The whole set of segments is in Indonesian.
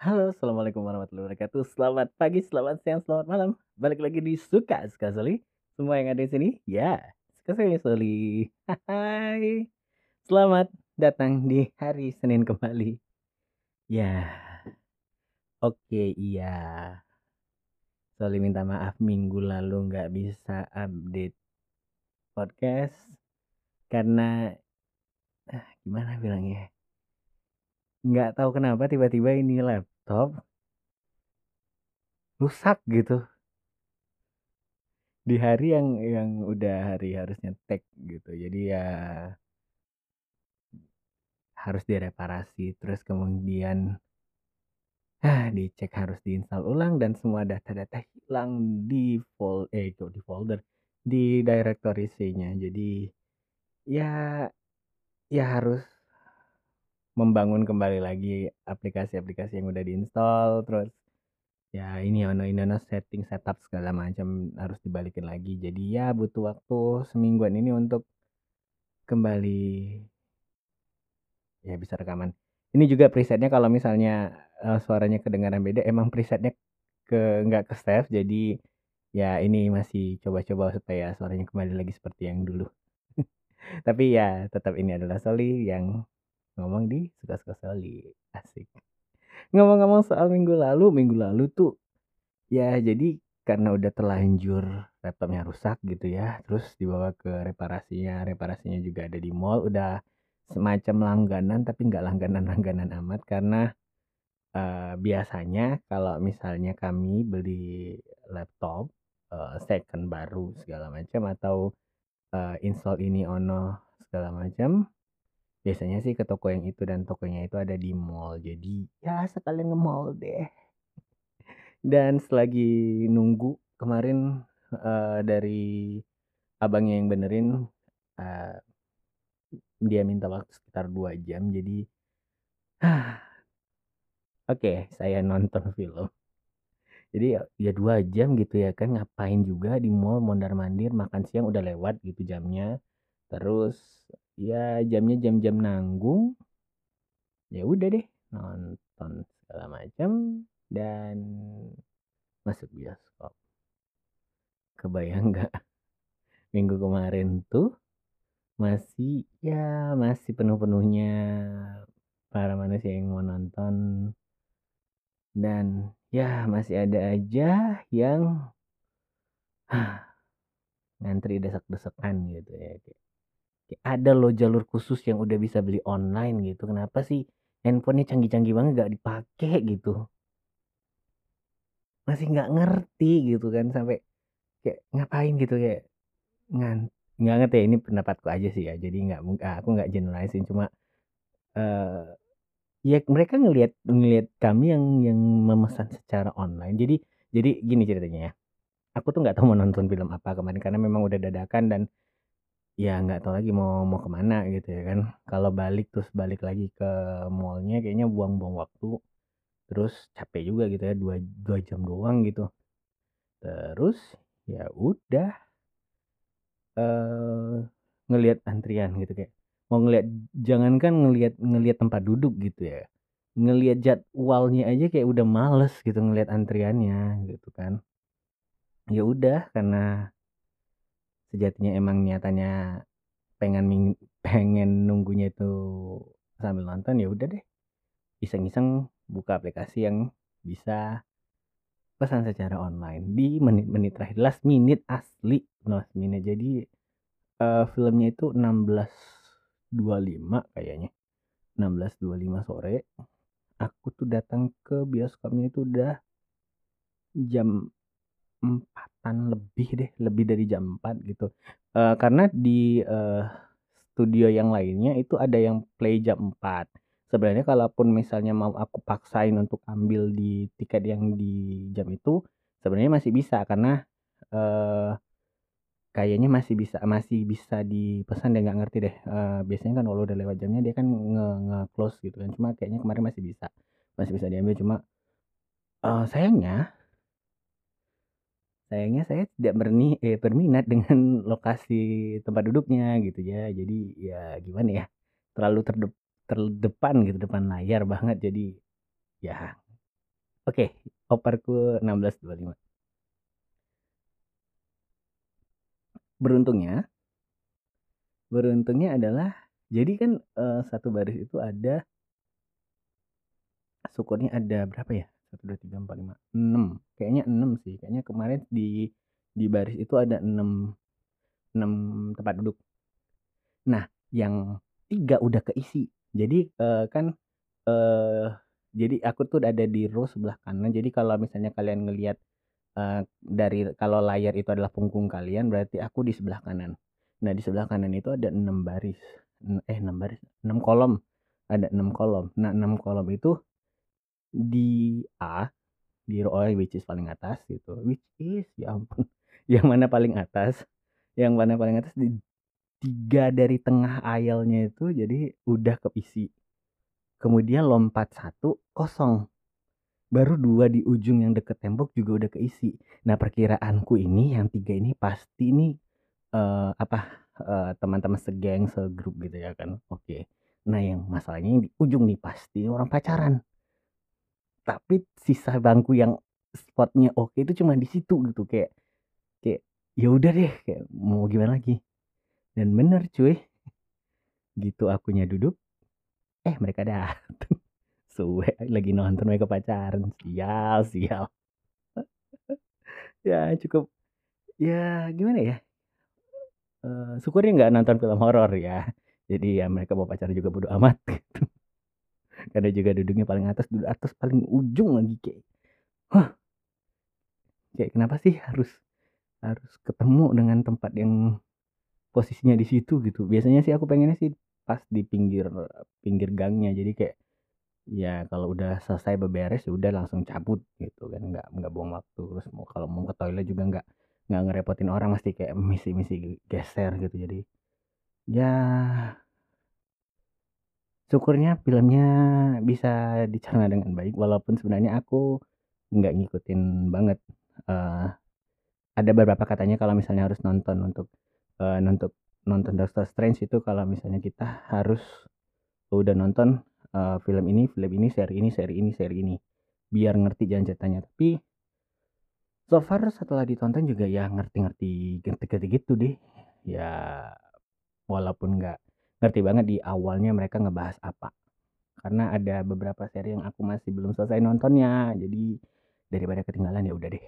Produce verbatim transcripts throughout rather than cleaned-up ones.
Halo, assalamualaikum warahmatullahi wabarakatuh. Selamat pagi, selamat siang, selamat malam. Balik lagi di Suka Suka Soli. Semua yang ada di sini, ya Suka Suka Soli. Hai, selamat datang di hari Senin kembali. Ya, oke iya. Soli minta maaf minggu lalu nggak bisa update podcast karena ah, gimana bilangnya? Nggak tahu kenapa tiba-tiba ini laptop rusak gitu di hari yang yang udah hari harusnya tag gitu, jadi ya harus direparasi, terus kemudian ah, dicek, harus diinstal ulang dan semua data-data hilang di fold eh itu di folder di directory C-nya. Jadi ya ya harus membangun kembali lagi aplikasi-aplikasi yang udah diinstal, terus ya ini ono ini ono setting setup segala macam harus dibalikin lagi. Jadi ya butuh waktu semingguan ini untuk kembali ya bisa rekaman. Ini juga presetnya kalau misalnya uh, suaranya kedengaran beda, emang presetnya ke nggak ke save. Jadi ya ini masih coba-coba supaya suaranya kembali lagi seperti yang dulu. Tapi ya tetap ini adalah Soli yang ngomong di Suka-Suka Soli. Asik. Ngomong-ngomong soal minggu lalu, minggu lalu tuh ya jadi karena udah terlanjur laptopnya rusak gitu ya, terus dibawa ke reparasinya. Reparasinya juga ada di mall, udah semacam langganan tapi nggak langganan-langganan amat karena uh, biasanya kalau misalnya kami beli laptop uh, second baru segala macam atau uh, install ini ono segala macam, biasanya sih ke toko yang itu, dan tokonya itu ada di mall. Jadi ya sekalian nge-mall deh. Dan selagi nunggu kemarin uh, dari abangnya yang benerin, uh, dia minta waktu sekitar dua jam. Jadi uh, oke okay, saya nonton film. Jadi ya dua jam gitu ya kan, ngapain juga di mall mondar-mandir, makan siang udah lewat gitu jamnya. Terus ya jamnya jam-jam nanggung, ya udah deh nonton segala macam dan masuk bioskop. Kebayang nggak minggu kemarin tuh masih ya masih penuh-penuhnya para manusia yang mau nonton, dan ya masih ada aja yang ah, ngantri desak-desakan gitu ya. Ada loh jalur khusus yang udah bisa beli online gitu. Kenapa sih handphonenya canggih-canggih banget gak dipakai gitu? Masih gak ngerti gitu kan. Sampai kayak ngapain gitu, kayak ngan nggak ngerti ya, ini pendapatku aja sih ya. Jadi nggak, aku nggak generalisin, cuma uh, ya mereka ngelihat ngelihat kami yang yang memesan secara online. Jadi jadi gini ceritanya ya. Aku tuh nggak tahu mau nonton film apa kemarin karena memang udah dadakan dan ya nggak tahu lagi mau mau kemana gitu ya kan. Kalau balik terus balik lagi ke mallnya kayaknya buang-buang waktu, terus capek juga gitu ya, dua dua jam doang gitu. Terus ya udah uh, ngelihat antrian gitu, kayak mau ngelihat, jangankan ngelihat ngelihat tempat duduk gitu ya, ngelihat jadwalnya aja kayak udah males gitu ngelihat antriannya gitu kan. Ya udah, karena sejatinya emang niatannya pengen pengen nunggunya itu sambil nonton, ya udah deh iseng-iseng buka aplikasi yang bisa pesan secara online di menit-menit terakhir, last minute asli, last minute. Jadi uh, filmnya itu enam belas dua puluh lima kayaknya, enam belas dua puluh lima sore. Aku tuh datang ke bioskopnya itu udah jam empatan lebih deh, lebih dari jam empat gitu. Uh, karena di uh, studio yang lainnya itu ada yang play jam empat. Sebenarnya kalaupun misalnya mau aku paksain untuk ambil di tiket yang di jam itu, sebenarnya masih bisa karena uh, kayaknya masih bisa masih bisa dipesan deh, nggak ngerti deh. Uh, biasanya kan kalau udah lewat jamnya dia kan nge-close gitu kan. Cuma kayaknya kemarin masih bisa. Masih bisa diambil, cuma uh, sayangnya Sayangnya saya tidak berni, eh, berminat dengan lokasi tempat duduknya gitu ya. Jadi ya gimana ya, terlalu terde, terdepan gitu, depan layar banget. Jadi ya Oke, operku enam belas dua puluh lima. Beruntungnya, beruntungnya adalah, jadi kan eh, satu baris itu ada, syukurnya ada berapa ya? satu, dua, tiga, empat, lima, enam. Kayaknya enam sih. Kayaknya kemarin di di baris itu ada enam, enam tempat duduk. Nah, yang tiga udah keisi. Jadi eh, kan eh, jadi aku tuh ada di row sebelah kanan. Jadi kalau misalnya kalian ngelihat eh, dari kalau layar itu adalah punggung kalian, berarti aku di sebelah kanan. Nah, di sebelah kanan itu ada enam baris. Eh, enam baris, enam kolom. Ada enam kolom. Nah, enam kolom itu di A, di row A, which is paling atas gitu, which is ya ampun yang mana paling atas yang mana paling atas di tiga dari tengah aisle-nya itu, jadi udah keisi. Kemudian lompat satu kosong, baru dua di ujung yang deket tembok juga udah keisi. Nah, perkiraanku ini yang tiga ini pasti nih uh, apa uh, teman-teman segeng, segrup gitu ya kan. Oke, okay. Nah, yang masalahnya yang di ujung nih pasti orang pacaran. Tapi sisa bangku yang spotnya oke okay, itu cuma di situ gitu, kayak kayak ya udah deh, kayak mau gimana lagi. Dan bener cuy, gitu akunya duduk, eh mereka datang. Suwe lagi nonton mereka pacaran, sial sial. Ya cukup, ya gimana ya, uh, syukurnya nggak nonton film horor ya, jadi ya mereka mau pacaran juga bodo amat gitu. Karena juga duduknya paling atas, duduk atas paling ujung lagi, kayak huh, kayak kenapa sih harus harus ketemu dengan tempat yang posisinya di situ gitu. Biasanya sih aku pengennya sih pas di pinggir pinggir gangnya, jadi kayak ya kalau udah selesai beberes ya udah langsung cabut gitu kan, nggak nggak buang waktu. Terus mau kalau mau ke toilet juga nggak nggak ngerepotin orang, mesti kayak misi-misi geser gitu. Jadi ya syukurnya filmnya bisa dicerna dengan baik, walaupun sebenarnya aku nggak ngikutin banget. Uh, ada beberapa katanya kalau misalnya harus nonton untuk uh, nonton nonton Doctor Strange itu, kalau misalnya kita harus udah nonton uh, film ini, film ini, seri ini, seri ini, seri ini, biar ngerti janjatannya. Tapi so far setelah ditonton juga ya ngerti-ngerti ngerti gitu deh. Ya walaupun nggak ngerti banget di awalnya mereka ngebahas apa, karena ada beberapa seri yang aku masih belum selesai nontonnya, jadi daripada ketinggalan ya udah deh.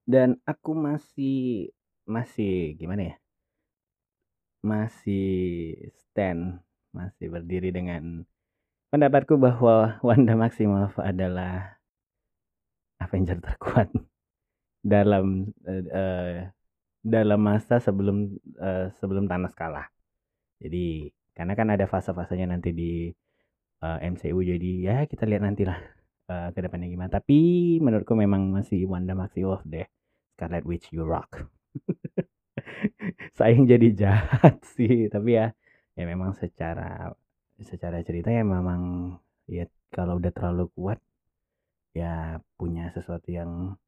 Dan aku masih masih gimana ya, masih stand masih berdiri dengan pendapatku bahwa Wanda Maximoff adalah Avenger terkuat dalam uh, uh, dalam masa sebelum uh, sebelum Thanos kalah. Jadi karena kan ada fase-fasenya nanti di uh, M C U, jadi ya kita lihat nantilah uh, ke depannya gimana. Tapi menurutku memang masih Wanda Maximoff deh, Scarlet Witch, you rock. Sayang jadi jahat sih, tapi ya ya memang secara secara cerita ya memang ya kalau udah terlalu kuat ya punya sesuatu yang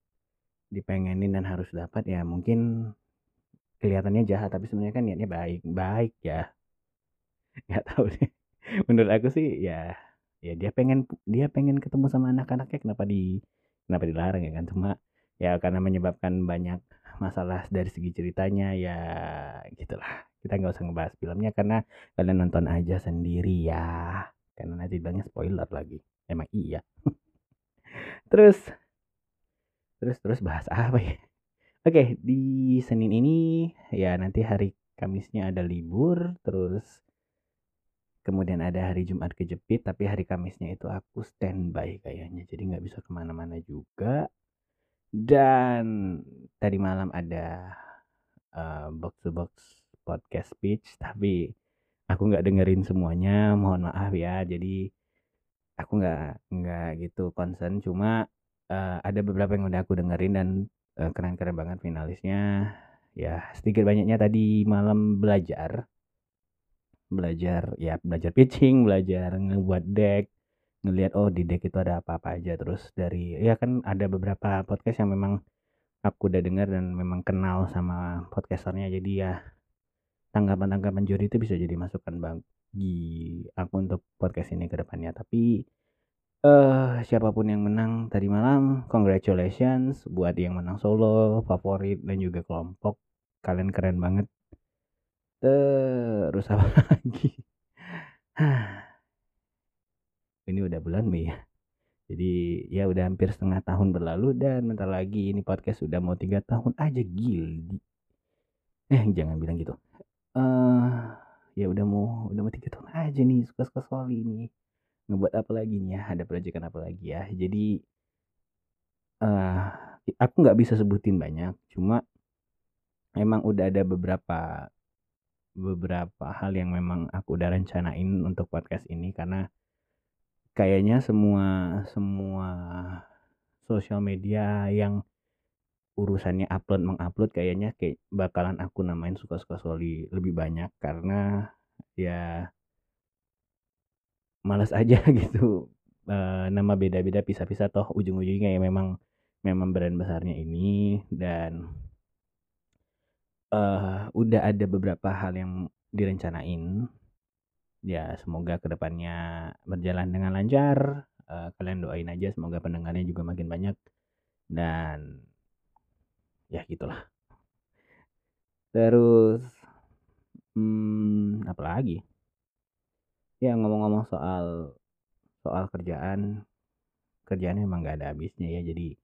dipengenin dan harus dapat, ya mungkin kelihatannya jahat tapi sebenarnya kan niatnya baik-baik ya. Nggak tahu deh, menurut aku sih ya ya dia pengen dia pengen ketemu sama anak-anaknya, kenapa di kenapa dilarang ya kan. Cuma ya karena menyebabkan banyak masalah dari segi ceritanya ya gitulah, kita nggak usah ngebahas filmnya karena kalian nonton aja sendiri ya, karena nanti bilangnya spoiler lagi. Emang iya. terus terus terus bahas apa ya. Oke, di Senin ini ya nanti hari Kamisnya ada libur, terus kemudian ada hari Jumat kejepit, tapi hari Kamisnya itu aku standby kayaknya, jadi nggak bisa kemana-mana juga. Dan tadi malam ada uh, box to box podcast speech, tapi aku nggak dengerin semuanya, mohon maaf ya. Jadi aku nggak nggak gitu concern, cuma uh, ada beberapa yang udah aku dengerin dan uh, keren-keren banget finalisnya. Ya sedikit banyaknya tadi malam belajar belajar ya belajar pitching, belajar ngebuat deck, ngelihat oh di deck itu ada apa-apa aja. Terus dari ya kan ada beberapa podcast yang memang aku udah dengar dan memang kenal sama podcasternya, jadi ya tanggapan-tanggapan juri itu bisa jadi masukan bagi aku untuk podcast ini ke depannya. Tapi Uh, siapapun yang menang tadi malam, congratulations buat yang menang solo, favorit, dan juga kelompok. Kalian keren banget. Terus apa lagi? Ini udah bulan Mei ya. Jadi ya udah hampir setengah tahun berlalu, dan bentar lagi ini podcast udah mau tiga tahun aja, gil. Eh jangan bilang gitu. Uh, ya udah mau udah mau tiga tahun aja nih, suka-suka soli nih. Ngebuat apa lagi nih ya, ada proyekan apa lagi ya. Jadi uh, aku gak bisa sebutin banyak, cuma memang udah ada beberapa beberapa hal yang memang aku udah rencanain untuk podcast ini. Karena kayaknya semua semua sosial media yang urusannya upload mengupload kayaknya kayak bakalan aku namain suka-suka soli lebih banyak, karena ya malas aja gitu, e, nama beda-beda pisah-pisah, toh ujung-ujungnya ya memang memang brand besarnya ini. Dan e, udah ada beberapa hal yang direncanain ya, semoga kedepannya berjalan dengan lancar. E, kalian doain aja semoga pendengarnya juga makin banyak, dan ya gitulah. Terus hmm, apa lagi? Ya ngomong-ngomong soal soal kerjaan, kerjaan memang gak ada habisnya ya. Jadi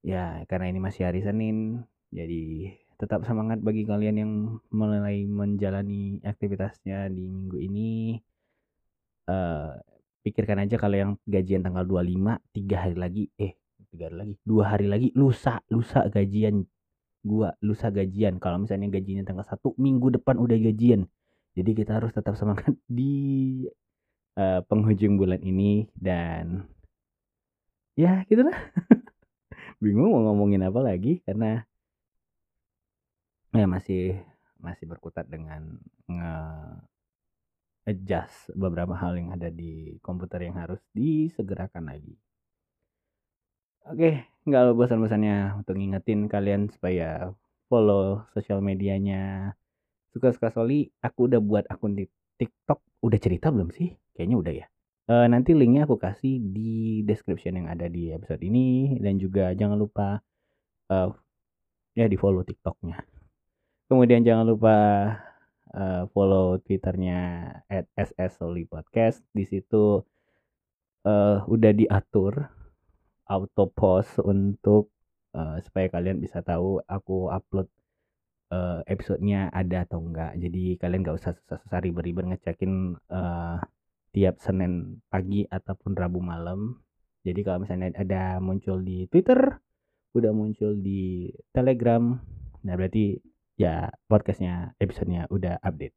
ya karena ini masih hari Senin, jadi tetap semangat bagi kalian yang mulai menjalani aktivitasnya di minggu ini. Uh, pikirkan aja kalau yang gajian tanggal dua puluh lima, tiga hari lagi, eh tiga hari lagi, dua hari lagi, lusa, lusa gajian gua, lusa gajian. Kalau misalnya gajinya tanggal satu, minggu depan udah gajian. Jadi kita harus tetap semangat di uh, penghujung bulan ini, dan ya gitulah. Bingung mau ngomongin apa lagi karena ya masih masih berkutat dengan nge-adjust beberapa hal yang ada di komputer yang harus disegerakan lagi. Oke, nggak ada bosan-bosannya untuk ngingetin kalian supaya follow sosial medianya Suka-suka soli. Aku udah buat akun di TikTok. Udah cerita belum sih? Kayaknya udah ya. E, nanti linknya aku kasih di description yang ada di episode ini. Dan juga jangan lupa uh, ya di follow TikToknya. Kemudian jangan lupa uh, follow Twitternya at s s soli podcast. Di situ uh, udah diatur auto post untuk uh, supaya kalian bisa tahu aku upload Uh, episode-nya ada atau enggak. Jadi kalian gak usah susah-susah ribet-ribet ngecekin uh, tiap Senin pagi ataupun Rabu malam. Jadi kalau misalnya ada muncul di Twitter, udah muncul di Telegram, nah berarti ya podcast-nya, episode-nya udah update.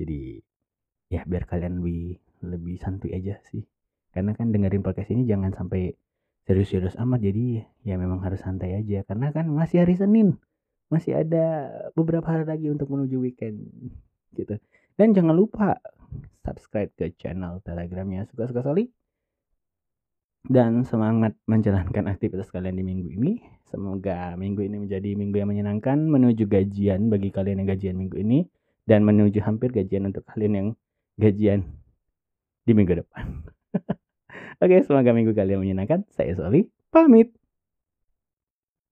Jadi ya biar kalian lebih, lebih santuy aja sih. Karena kan dengerin podcast ini jangan sampai serius-serius amat. Jadi ya memang harus santai aja, karena kan masih hari Senin, masih ada beberapa hari lagi untuk menuju weekend gitu. Dan jangan lupa subscribe ke channel Telegramnya Suka-suka Soli, dan semangat menjalankan aktivitas kalian di minggu ini. Semoga minggu ini menjadi minggu yang menyenangkan, menuju gajian bagi kalian yang gajian minggu ini, dan menuju hampir gajian untuk kalian yang gajian di minggu depan. Oke, semoga minggu kalian menyenangkan. Saya Soli pamit.